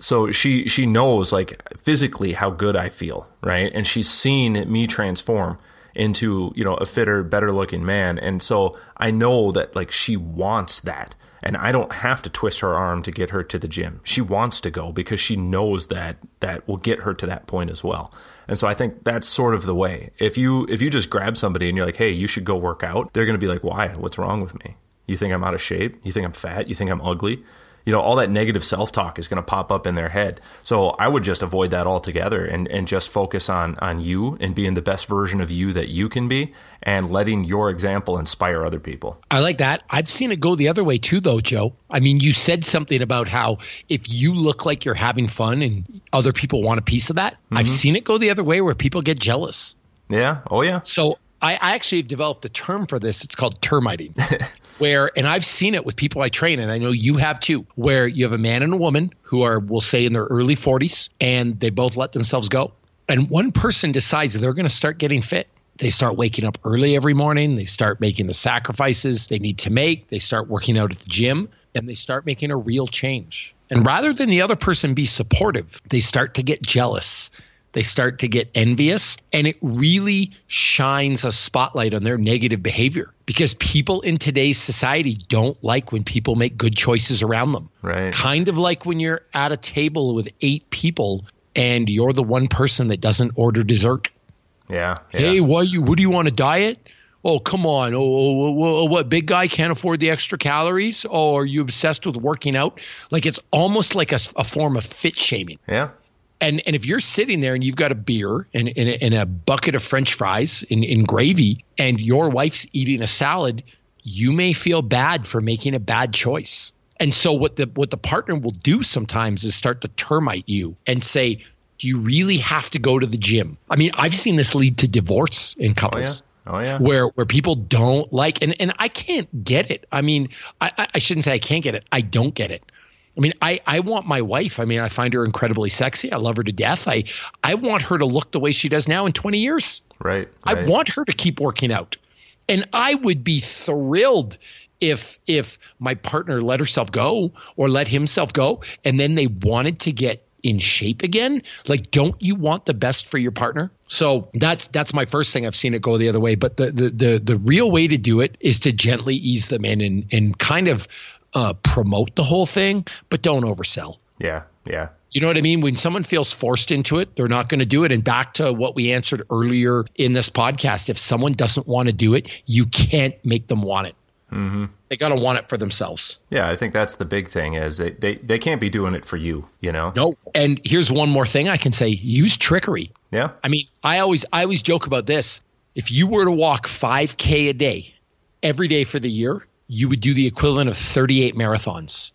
So she knows like physically how good I feel, right? And she's seen me transform into, you know, a fitter, better looking man. And so I know that like she wants that. And I don't have to twist her arm to get her to the gym. She wants to go because she knows that will get her to that point as well. And so I think that's sort of the way. If you just grab somebody and you're like, hey, you should go work out, they're going to be like, why? What's wrong with me? You think I'm out of shape? You think I'm fat? You think I'm ugly? You know, all that negative self-talk is going to pop up in their head. So I would just avoid that altogether and just focus on you and being the best version of you that you can be and letting your example inspire other people. I like that. I've seen it go the other way too, though, Joe. I mean, you said something about how if you look like you're having fun and other people want a piece of that, I've seen it go the other way where people get jealous. Yeah. Oh, yeah. So I actually have developed a term for this. It's called termiting, and I've seen it with people I train, and I know you have too, where you have a man and a woman who are, we'll say, in their early 40s, and they both let themselves go. And one person decides they're going to start getting fit. They start waking up early every morning. They start making the sacrifices they need to make. They start working out at the gym, and they start making a real change. And rather than the other person be supportive, they start to get jealous. They start to get envious, and it really shines a spotlight on their negative behavior because people in today's society don't like when people make good choices around them. Right. Kind of like when you're at a table with 8 people and you're the one person that doesn't order dessert. Yeah. Hey, what do you want to diet? Oh, come on. Oh, what, big guy can't afford the extra calories? Oh, are you obsessed with working out? Like, it's almost like a form of fit shaming. Yeah. And if you're sitting there and you've got a beer and a bucket of French fries in gravy and your wife's eating a salad, you may feel bad for making a bad choice. And so what the partner will do sometimes is start to termite you and say, do you really have to go to the gym? I mean, I've seen this lead to divorce in couples. Oh, yeah. Where people don't like, and I can't get it. I mean, I shouldn't say I can't get it. I don't get it. I mean, I want my wife. I mean, I find her incredibly sexy. I love her to death. I want her to look the way she does now in 20 years. Right. I want her to keep working out. And I would be thrilled if my partner let herself go or let himself go, and then they wanted to get in shape again. Like, don't you want the best for your partner? So that's my first thing. I've seen it go the other way. But the real way to do it is to gently ease them in and kind of promote the whole thing, but don't oversell. Yeah, yeah. You know what I mean? When someone feels forced into it, they're not going to do it. And back to what we answered earlier in this podcast, if someone doesn't want to do it, you can't make them want it. Mm-hmm. They got to want it for themselves. Yeah, I think that's the big thing is they can't be doing it for you, you know? No. And here's one more thing I can say. Use trickery. Yeah. I mean, I always joke about this. If you were to walk 5K a day every day for the year, you would do the equivalent of 38 marathons.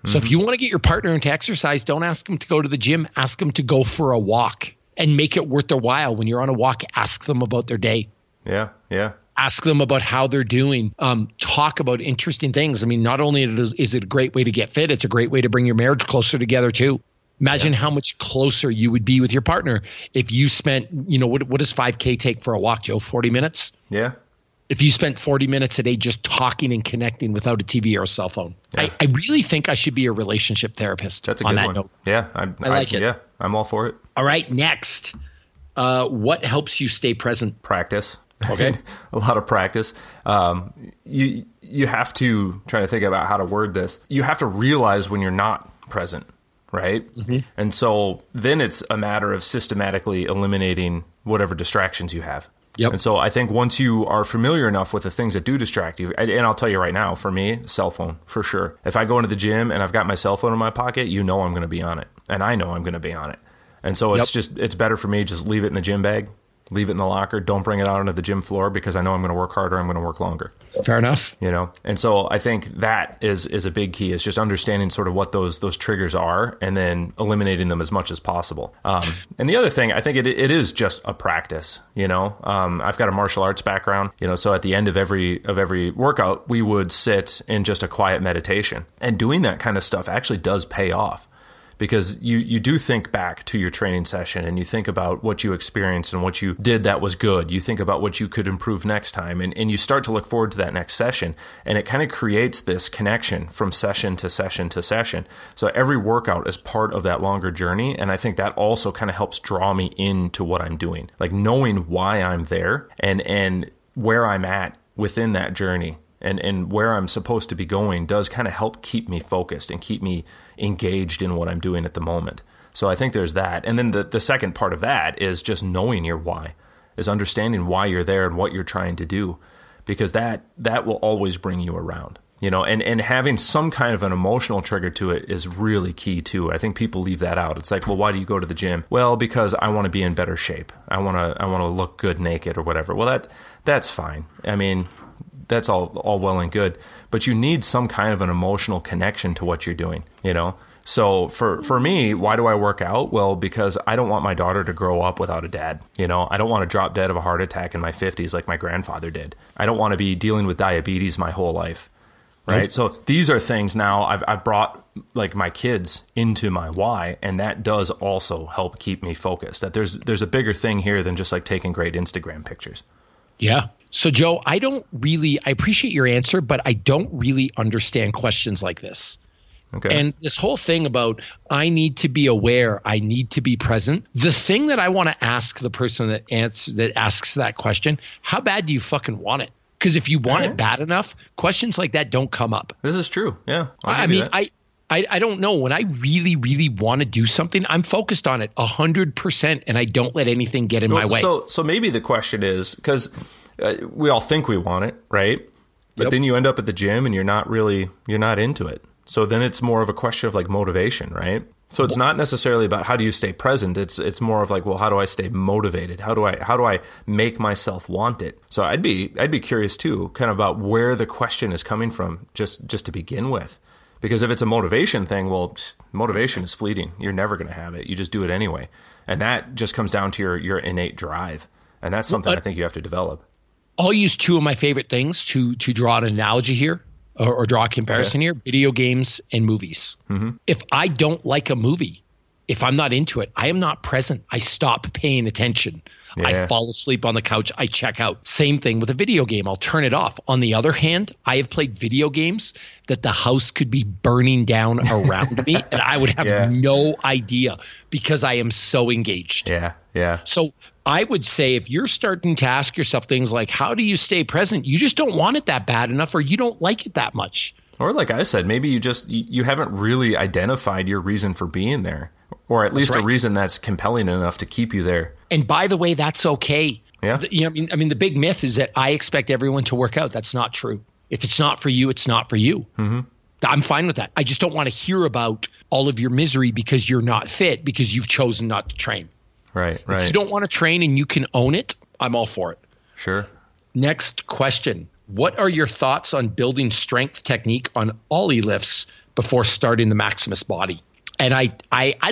Mm-hmm. So if you want to get your partner into exercise, don't ask them to go to the gym. Ask them to go for a walk and make it worth their while. When you're on a walk, ask them about their day. Yeah, yeah. Ask them about how they're doing. Talk about interesting things. I mean, not only is it a great way to get fit, it's a great way to bring your marriage closer together too. Imagine how much closer you would be with your partner if you spent, you know, what does 5K take for a walk, Joe? 40 minutes? Yeah. If you spent 40 minutes a day just talking and connecting without a TV or a cell phone. Yeah. I really think I should be a relationship therapist. That's a good one. Note. Yeah. I like it. Yeah, I'm all for it. All right, next. What helps you stay present? Practice. Okay. A lot of practice. You have to try to think about how to word this. You have to realize when you're not present, right? Mm-hmm. And so then it's a matter of systematically eliminating whatever distractions you have. Yep. And so I think once you are familiar enough with the things that do distract you, and I'll tell you right now, for me, cell phone, for sure. If I go into the gym and I've got my cell phone in my pocket, you know I'm going to be on it. And I know I'm going to be on it. And so it's just, it's better for me, just leave it in the gym bag. Leave it in the locker. Don't bring it out onto the gym floor because I know I'm going to work harder. I'm going to work longer. Fair enough. You know? And so I think that is a big key. It's just understanding sort of what those triggers are and then eliminating them as much as possible. And the other thing, I think it is just a practice, you know? I've got a martial arts background, you know, so at the end of every workout, we would sit in just a quiet meditation. And doing that kind of stuff actually does pay off. Because you do think back to your training session and you think about what you experienced and what you did that was good. You think about what you could improve next time and you start to look forward to that next session. And it kind of creates this connection from session to session to session. So every workout is part of that longer journey. And I think that also kind of helps draw me into what I'm doing. Like knowing why I'm there and where I'm at within that journey. And where I'm supposed to be going does kind of help keep me focused and keep me engaged in what I'm doing at the moment. So I think there's that. And then the second part of that is just knowing your why, is understanding why you're there and what you're trying to do, because that will always bring you around. You know, and having some kind of an emotional trigger to it is really key too. I think people leave that out. It's like, well, why do you go to the gym? Well, because I want to be in better shape. I want to look good naked or whatever. Well, that's fine. I mean, that's all well and good, but you need some kind of an emotional connection to what you're doing, you know? So for me, why do I work out? Well, because I don't want my daughter to grow up without a dad. You know, I don't want to drop dead of a heart attack in my 50s like my grandfather did. I don't want to be dealing with diabetes my whole life, right? So these are things now I've brought like my kids into my why, and that does also help keep me focused, that there's a bigger thing here than just like taking great Instagram pictures. Yeah. So, Joe, I appreciate your answer, but I don't really understand questions like this. Okay. And this whole thing about I need to be aware, I need to be present. The thing that I want to ask the person that asks that question, how bad do you fucking want it? Because if you want it bad enough, questions like that don't come up. This is true. Yeah. I mean, I don't know. When I really, really want to do something, I'm focused on it 100%, and I don't let anything get in my way. So maybe the question is, because we all think we want it, right? But then you end up at the gym and you're not into it. So then it's more of a question of like motivation, right? So it's not necessarily about how do you stay present. It's more of like, well, how do I stay motivated? How do I make myself want it? So I'd be curious too, kind of about where the question is coming from, just to begin with. Because if it's a motivation thing, well, motivation is fleeting. You're never going to have it. You just do it anyway. And that just comes down to your innate drive. And that's something I think you have to develop. I'll use two of my favorite things to draw an analogy here or draw a comparison here, video games and movies. Mm-hmm. If I don't like a movie, if I'm not into it, I am not present. I stop paying attention. Yeah. I fall asleep on the couch. I check out. Same thing with a video game. I'll turn it off. On the other hand, I have played video games that the house could be burning down around me, and I would have no idea because I am so engaged. Yeah, yeah. So I would say if you're starting to ask yourself things like, how do you stay present? You just don't want it that bad enough, or you don't like it that much. Or like I said, maybe you haven't really identified your reason for being there. Or at least a reason that's compelling enough to keep you there. And by the way, that's okay. Yeah. I mean, the big myth is that I expect everyone to work out. That's not true. If it's not for you, it's not for you. Mm-hmm. I'm fine with that. I just don't want to hear about all of your misery because you're not fit, because you've chosen not to train. Right. If you don't want to train and you can own it, I'm all for it. Sure. Next question. What are your thoughts on building strength technique on ollie lifts before starting the Maximus Body? And I'd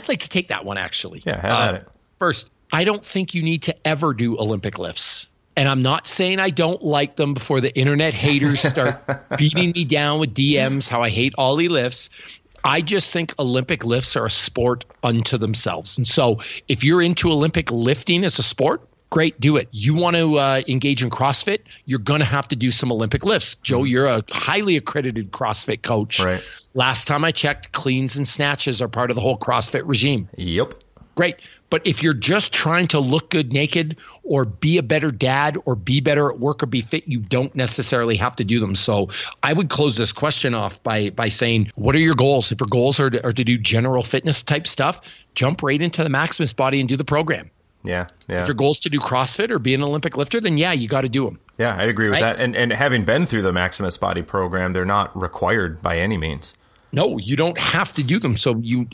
like to take that one, actually. Yeah, have at it. First, I don't think you need to ever do Olympic lifts. And I'm not saying I don't like them before the internet haters start beating me down with DMs, how I hate ollie lifts. I just think Olympic lifts are a sport unto themselves. And so if you're into Olympic lifting as a sport, great, do it. You want to engage in CrossFit, you're going to have to do some Olympic lifts. Joe, you're a highly accredited CrossFit coach. Right. Last time I checked, cleans and snatches are part of the whole CrossFit regime. Yep. Great. But if you're just trying to look good naked or be a better dad or be better at work or be fit, you don't necessarily have to do them. So I would close this question off by saying, what are your goals? If your goals are to do general fitness type stuff, jump right into the Maximus Body and do the program. Yeah. If your goal is to do CrossFit or be an Olympic lifter, then you got to do them. Yeah, I agree with that. And having been through the Maximus Body program, they're not required by any means. No, you don't have to do them.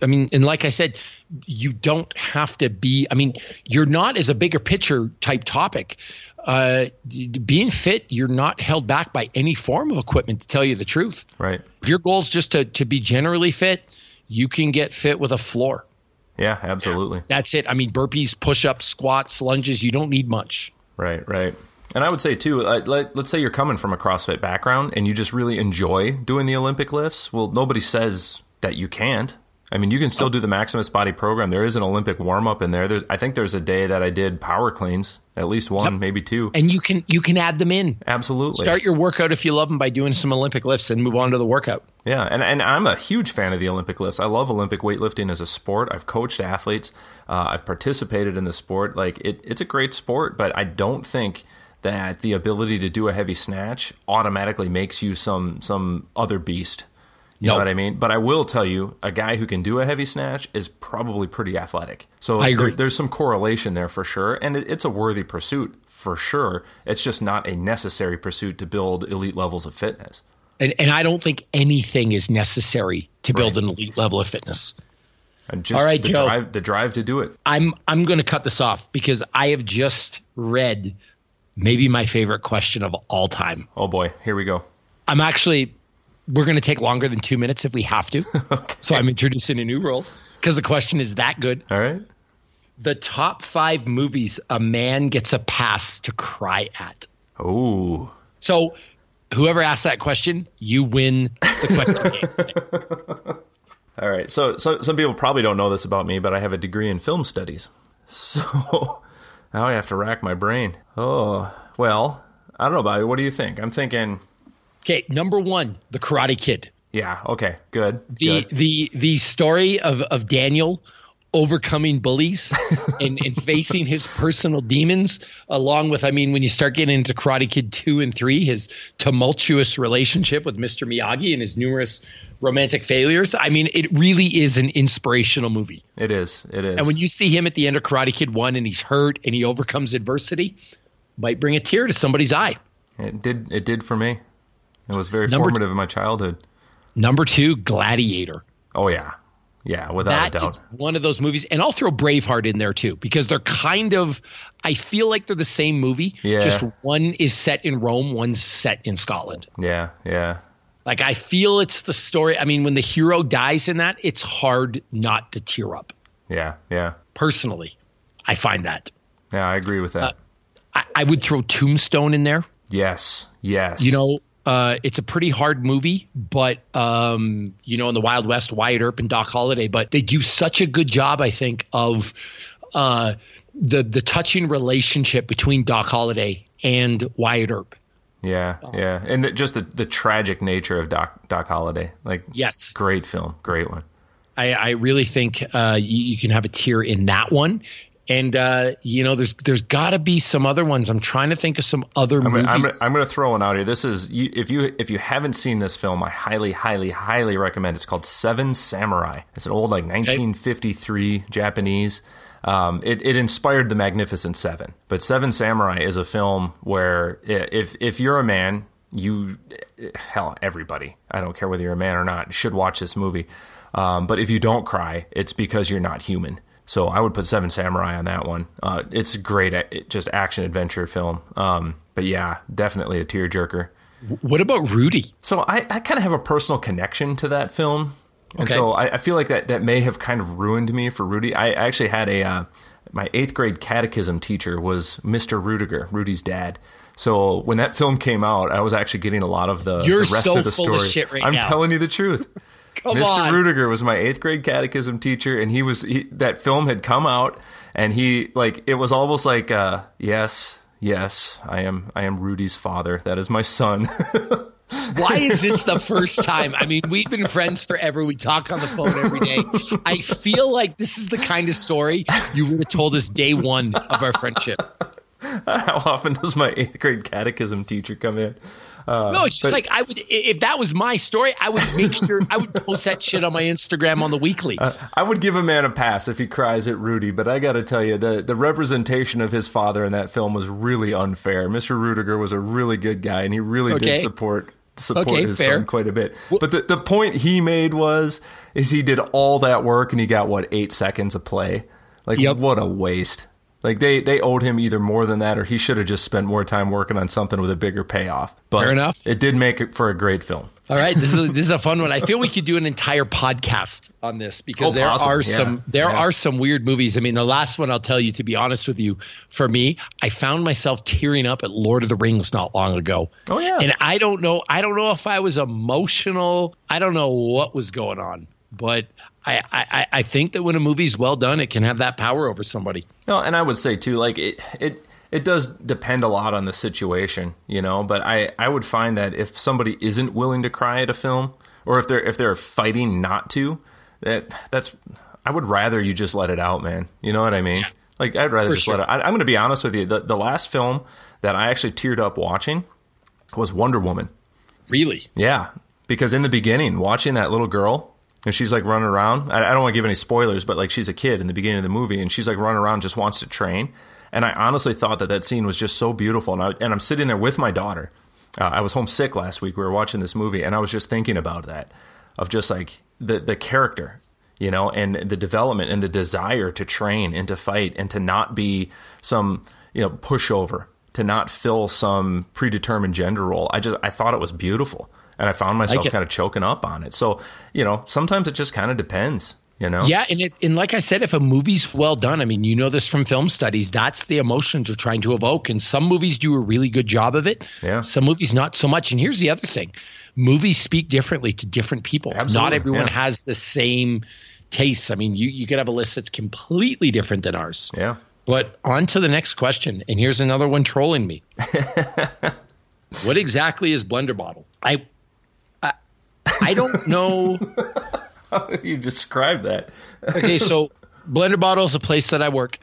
And like I said, you don't have to be, you're not as a bigger picture type topic. Being fit, you're not held back by any form of equipment, to tell you the truth. Right. If your goal is just to be generally fit, you can get fit with a floor. Yeah, absolutely. Yeah, that's it. Burpees, push-ups, squats, lunges, you don't need much. Right. And I would say, too, let's say you're coming from a CrossFit background and you just really enjoy doing the Olympic lifts. Well, nobody says that you can't. You can still do the Maximus Body program. There is an Olympic warm-up in there. I think there's a day that I did power cleans, at least one, maybe two. And you can add them in. Absolutely. Start your workout if you love them by doing some Olympic lifts and move on to the workout. Yeah, and I'm a huge fan of the Olympic lifts. I love Olympic weightlifting as a sport. I've coached athletes. I've participated in the sport. It's a great sport, but I don't think that the ability to do a heavy snatch automatically makes you some other beast. You know what I mean? But I will tell you, a guy who can do a heavy snatch is probably pretty athletic. So I agree. There's some correlation there for sure. And it's a worthy pursuit for sure. It's just not a necessary pursuit to build elite levels of fitness. And I don't think anything is necessary to build an elite level of fitness. And just Joe, the drive to do it. I'm going to cut this off because I have just read maybe my favorite question of all time. Oh, boy. Here we go. We're going to take longer than 2 minutes if we have to. Okay. So I'm introducing a new rule because the question is that good. All right. The top 5 movies a man gets a pass to cry at. Oh. So whoever asked that question, you win the question game. All right. So some people probably don't know this about me, but I have a degree in film studies. So now I have to rack my brain. Oh, well, I don't know, Bobby. What do you think? I'm thinking... Okay, number 1, The Karate Kid. Yeah, okay, good. The story of Daniel overcoming bullies and facing his personal demons, along with, I mean, when you start getting into Karate Kid 2 and 3, his tumultuous relationship with Mr. Miyagi and his numerous romantic failures. I mean, it really is an inspirational movie. It is. It is. And when you see him at the end of Karate Kid 1 and he's hurt and he overcomes adversity, might bring a tear to somebody's eye. It did for me. It was very formative in my childhood. Number 2, Gladiator. Oh, yeah. Yeah, without a doubt. That is one of those movies. And I'll throw Braveheart in there, too, because they're kind of – I feel like they're the same movie. Yeah. Just one is set in Rome, one's set in Scotland. Yeah, yeah. Like, I feel it's the story – I mean, when the hero dies in that, it's hard not to tear up. Yeah, yeah. Personally, I find that. Yeah, I agree with that. I would throw Tombstone in there. Yes, yes. You know – it's a pretty hard movie, but, you know, in the Wild West, Wyatt Earp and Doc Holliday, but they do such a good job, I think, of the touching relationship between Doc Holliday and Wyatt Earp. Yeah, yeah. And just the tragic nature of Doc Holliday. Like, yes. Great film. Great one. I really think you can have a tear in that one. And, you know, there's got to be some other ones. I'm trying to think of some other movies. I'm going to throw one out here. This is if you haven't seen this film, I highly, highly, highly recommend it. It's called Seven Samurai. It's an old, like, 1953 Japanese. It inspired The Magnificent Seven. But Seven Samurai is a film where if you're a man, everybody, I don't care whether you're a man or not, should watch this movie. But if you don't cry, it's because you're not human. So I would put Seven Samurai on that one. It's a great just action-adventure film. But yeah, definitely a tearjerker. What about Rudy? So I kind of have a personal connection to that film. And okay. So I feel like that may have kind of ruined me for Rudy. I actually had my 8th grade catechism teacher was Mr. Rudiger, Rudy's dad. So when that film came out, I was actually getting a lot of the rest of the story. You're so full of shit right now. I'm telling you the truth. Mr. Rudiger was my 8th grade catechism teacher, and that film had come out, and it was almost like, yes, I am Rudy's father. That is my son. Why is this the first time? I mean, we've been friends forever. We talk on the phone every day. I feel like this is the kind of story you would have told us day one of our friendship. How often does my 8th grade catechism teacher come in? No, it's just I would, if that was my story, I would make sure I would post that shit on my Instagram on the weekly. I would give a man a pass if he cries at Rudy, but I got to tell you, the representation of his father in that film was really unfair. Mr. Rudiger was a really good guy, and he really did support his son quite a bit. Well, but the point he made was he did all that work and he got 8 seconds of play. Like, what a waste. Like, they owed him either more than that, or he should have just spent more time working on something with a bigger payoff. But fair enough. It did make it for a great film. All right, this is a fun one. I feel we could do an entire podcast on this because there are some weird movies. I mean, the last one, I'll tell you, to be honest with you, for me, I found myself tearing up at Lord of the Rings not long ago. Oh yeah, and I don't know if I was emotional. I don't know what was going on, but. I think that when a movie's well done, it can have that power over somebody. No, and I would say too, like it does depend a lot on the situation, you know. But I would find that if somebody isn't willing to cry at a film, or if they're fighting not to, I would rather you just let it out, man. You know what I mean? Yeah. Like, I'd rather just let it out. I'm going to be honest with you. The last film that I actually teared up watching was Wonder Woman. Really? Yeah, because in the beginning, watching that little girl. And she's, like, running around. I don't want to give any spoilers, but, like, she's a kid in the beginning of the movie, and she's, like, running around, just wants to train. And I honestly thought that scene was just so beautiful. And I'm sitting there with my daughter. I was homesick last week. We were watching this movie, and I was just thinking about that, of just, like, the character, you know, and the development and the desire to train and to fight and to not be some, you know, pushover, to not fill some predetermined gender role. I thought it was beautiful. And I found myself kind of choking up on it. So, you know, sometimes it just kind of depends, you know? Yeah. And like I said, if a movie's well done, I mean, you know this from film studies, that's the emotions you're trying to evoke. And some movies do a really good job of it. Yeah. Some movies not so much. And here's the other thing. Movies speak differently to different people. Absolutely. Not everyone has the same tastes. I mean, you could have a list that's completely different than ours. Yeah. But on to the next question. And here's another one trolling me. What exactly is Blender Bottle? I don't know. How do you describe that? Okay, so Blender Bottle is a place that I work,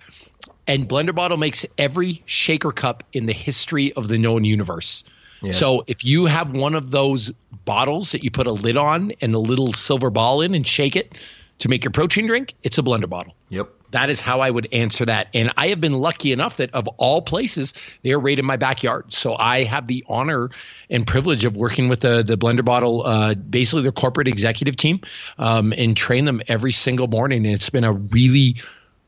and Blender Bottle makes every shaker cup in the history of the known universe. Yeah. So if you have one of those bottles that you put a lid on and the little silver ball in and shake it to make your protein drink, it's a Blender Bottle. Yep. That is how I would answer that. And I have been lucky enough that of all places, they're right in my backyard. So I have the honor and privilege of working with the Blender Bottle, basically their corporate executive team, and train them every single morning. And it's been a really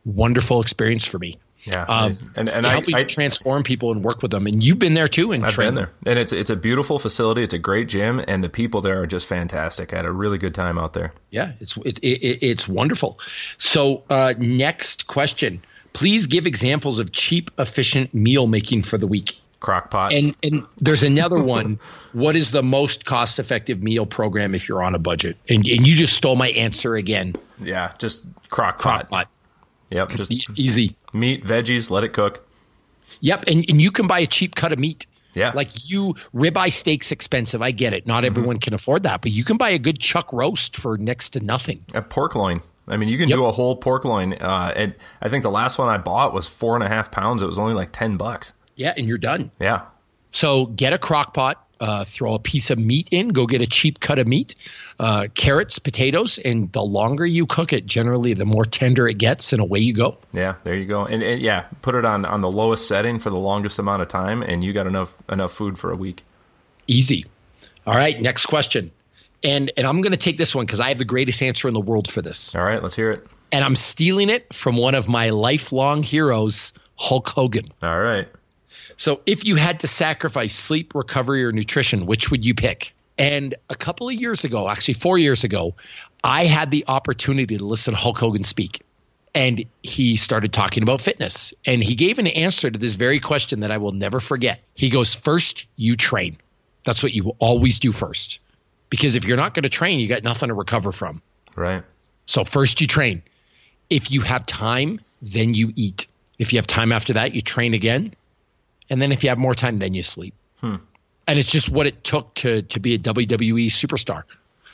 wonderful experience for me. Yeah. And I transform people and work with them. And you've been there too. And I've been there. And it's a beautiful facility. It's a great gym. And the people there are just fantastic. I had a really good time out there. Yeah. It's wonderful. So next question, please give examples of cheap, efficient meal making for the week. Crockpot. And there's another one. What is the most cost effective meal program if you're on a budget? And you just stole my answer again. Yeah. Just Crockpot. Yep, just easy. Meat, veggies, let it cook. Yep, and you can buy a cheap cut of meat. Yeah. Like ribeye steak's expensive. I get it. Not everyone can afford that, but you can buy a good chuck roast for next to nothing. A pork loin. I mean, you can do a whole pork loin. And I think the last one I bought was 4.5 pounds. It was only like $10. Yeah, and you're done. Yeah. So get a crock pot. Throw a piece of meat in, go get a cheap cut of meat, carrots, potatoes, and the longer you cook it, generally, the more tender it gets, and away you go. Yeah, there you go. And yeah, put it on the lowest setting for the longest amount of time, and you got enough food for a week. Easy. All right, next question. And I'm going to take this one because I have the greatest answer in the world for this. All right, let's hear it. And I'm stealing it from one of my lifelong heroes, Hulk Hogan. All right. So if you had to sacrifice sleep, recovery, or nutrition, which would you pick? And a couple of years ago, actually 4 years ago, I had the opportunity to listen to Hulk Hogan speak. And he started talking about fitness. And he gave an answer to this very question that I will never forget. He goes, first, you train. That's what you always do first. Because if you're not going to train, you got nothing to recover from. Right. So first you train. If you have time, then you eat. If you have time after that, you train again. And then if you have more time, then you sleep. And it's just what it took to be a WWE superstar.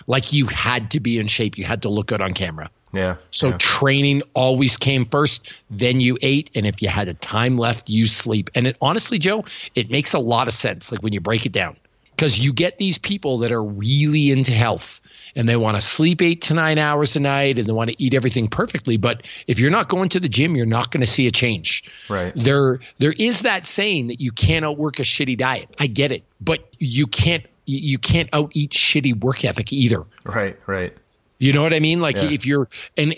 Like you had to be in shape. You had to look good on camera. Yeah. So training always came first. Then you ate. And if you had a time left, you sleep. And it honestly, Joe, it makes a lot of sense. Like when you break it down, because you get these people that are really into health and they want to sleep 8 to 9 hours a night and they want to eat everything perfectly. But if you're not going to the gym, you're not going to see a change. Right. There is that saying that you can't outwork a shitty diet. I get it, but you can't out-eat shitty work ethic either. Right, right. You know what I mean? Like if you're – and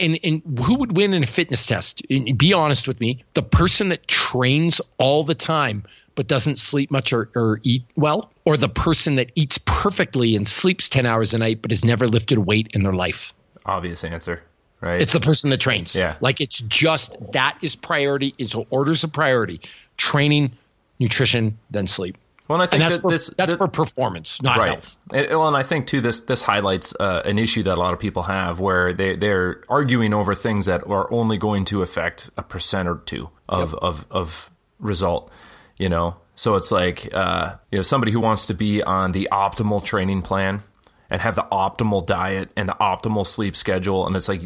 who would win in a fitness test? And be honest with me. The person that trains all the time but doesn't sleep much or eat well, or the person that eats perfectly and sleeps 10 hours a night but has never lifted weight in their life? Obvious answer, right? It's the person that trains. Yeah. Like it's just – that is priority. It's orders of priority. Training, nutrition, then sleep. Well, and I think and that's for performance, not health. And I think too, this highlights an issue that a lot of people have, where they're arguing over things that are only going to affect 1% or 2% of result. You know, so it's like somebody who wants to be on the optimal training plan and have the optimal diet and the optimal sleep schedule, and it's like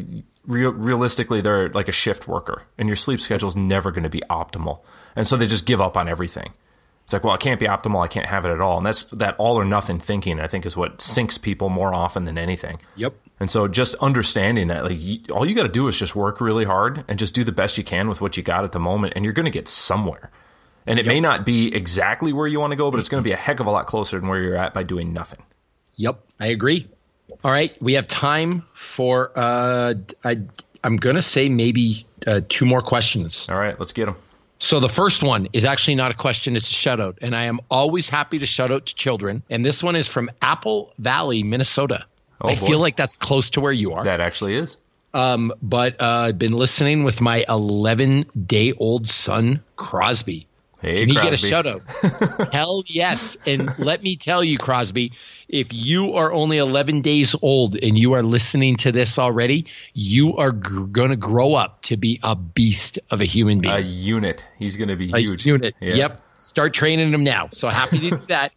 realistically they're like a shift worker, and your sleep schedule is never going to be optimal, and so they just give up on everything. It's like, well, it can't be optimal. I can't have it at all. And that's that all or nothing thinking, I think, is what sinks people more often than anything. Yep. And so just understanding that, like, all you got to do is just work really hard and just do the best you can with what you got at the moment. And you're going to get somewhere. And it may not be exactly where you want to go, but it's going to be a heck of a lot closer than where you're at by doing nothing. Yep. I agree. All right. We have time for, I'm going to say maybe two more questions. All right. Let's get them. So the first one is actually not a question, it's a shout out. And I am always happy to shout out to children. And this one is from Apple Valley, Minnesota. Oh, I feel like that's close to where you are. That actually is. But I've been listening with my 11-day-old son, Crosby. Hey, can you get a shout out? Hell yes. And let me tell you, Crosby, if you are only 11 days old and you are listening to this already, you are going to grow up to be a beast of a human being. A unit. He's going to be huge. A unit. Yeah. Yep. Start training him now. So happy to do that.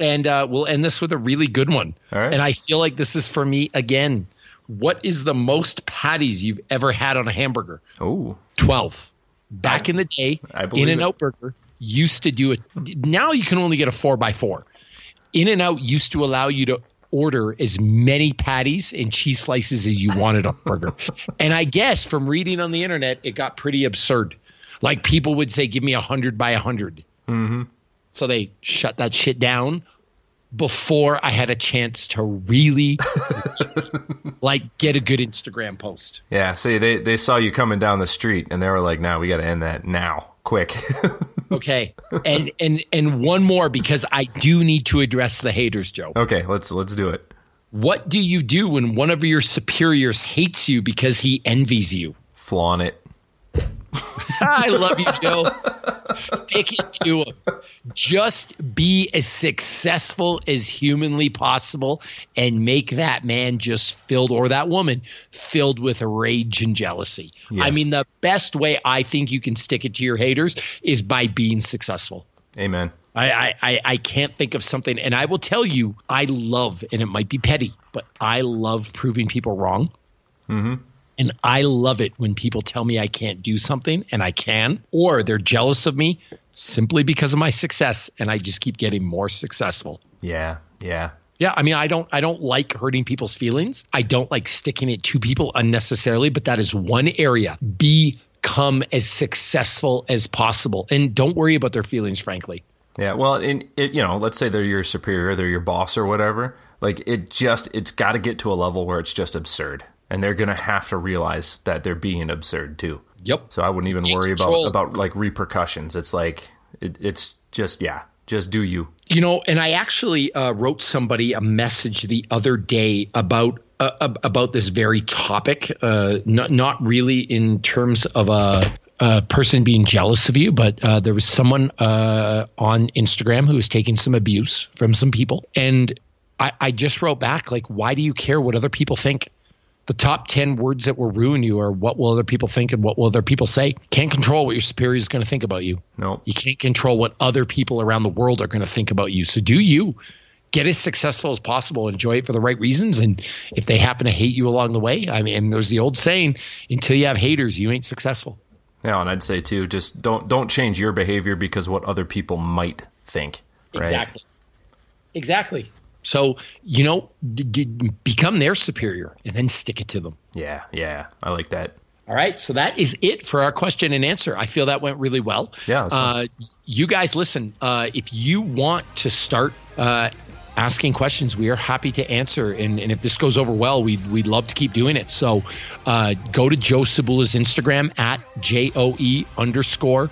And we'll end this with a really good one. All right. And I feel like this is for me again. what is the most patties you've ever had on a hamburger? Oh, 12. Back in the day, In-N-Out Burger used to do it. Now you can only get a 4x4. In-N-Out used to allow you to order as many patties and cheese slices as you wanted on a burger. And I guess from reading on the internet, it got pretty absurd. Like people would say, give me 100 by 100. Mm-hmm. So they shut that shit down before I had a chance to really like get a good Instagram post. Yeah. See, they saw you coming down the street and they were like, no, we got to end that now. Quick. Okay. And one more, because I do need to address the haters, Joe. Okay. Let's do it. What do you do when one of your superiors hates you because he envies you? Flaunt it. I love you, Joe. Stick it to him. Just be as successful as humanly possible and make that man just filled, or that woman, filled with rage and jealousy. Yes. I mean, the best way I think you can stick it to your haters is by being successful. Amen. I can't think of something. And I will tell you, I love, and it might be petty, but I love proving people wrong. Mm-hmm. And I love it when people tell me I can't do something and I can, or they're jealous of me simply because of my success. And I just keep getting more successful. Yeah. Yeah. Yeah. I mean, I don't like hurting people's feelings. I don't like sticking it to people unnecessarily, but that is one area. Become as successful as possible and don't worry about their feelings, frankly. Yeah. Well, let's say they're your superior, they're your boss or whatever. Like it's got to get to a level where it's just absurd. And they're going to have to realize that they're being absurd too. Yep. So I wouldn't even worry about like repercussions. It's like, it's just, yeah, just do you. You know, and I actually wrote somebody a message the other day about this very topic. Not really in terms of a person being jealous of you, but there was someone on Instagram who was taking some abuse from some people. And I just wrote back, like, why do you care what other people think? The top 10 words that will ruin you are what will other people think and what will other people say. Can't control what your superior is going to think about you. No. You can't control what other people around the world are going to think about you. So do you. Get as successful as possible. Enjoy it for the right reasons. And if they happen to hate you along the way, I mean, there's the old saying, until you have haters, you ain't successful. Yeah, and I'd say too, just don't change your behavior because what other people might think. Right? Exactly. So, you know, become their superior and then stick it to them. Yeah. Yeah. I like that. All right. So that is it for our question and answer. I feel that went really well. Yeah. You guys, listen, if you want to start asking questions, we are happy to answer. And if this goes over well, we'd love to keep doing it. So go to Joe Cebula's Instagram at JOE_Cebula,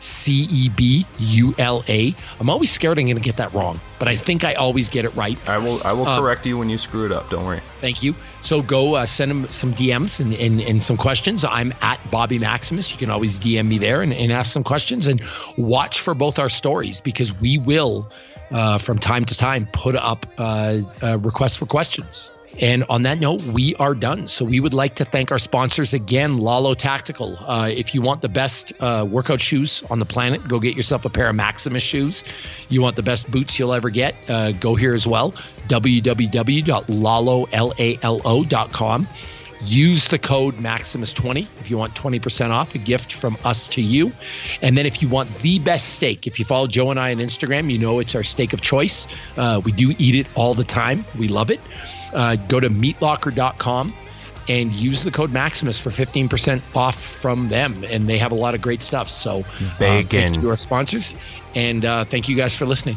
CEBULA. I'm always scared I'm going to get that wrong, but I think I always get it right. I will correct you when you screw it up. Don't worry. Thank you. So go send him some DMs and some questions. I'm at Bobby Maximus. You can always DM me there and ask some questions and watch for both our stories because we will, from time to time, put up requests for questions. And on that note, we are done. So we would like to thank our sponsors again, Lalo Tactical. If you want the best workout shoes on the planet, go get yourself a pair of Maximus shoes. You want the best boots you'll ever get, go here as well, www.lalo.com. Use the code Maximus20 if you want 20% off, a gift from us to you. And then if you want the best steak, if you follow Joe and I on Instagram, you know it's our steak of choice. We do eat it all the time. We love it. Go to meatlocker.com and use the code Maximus for 15% off from them. And they have a lot of great stuff. So thank you to our sponsors. And thank you guys for listening.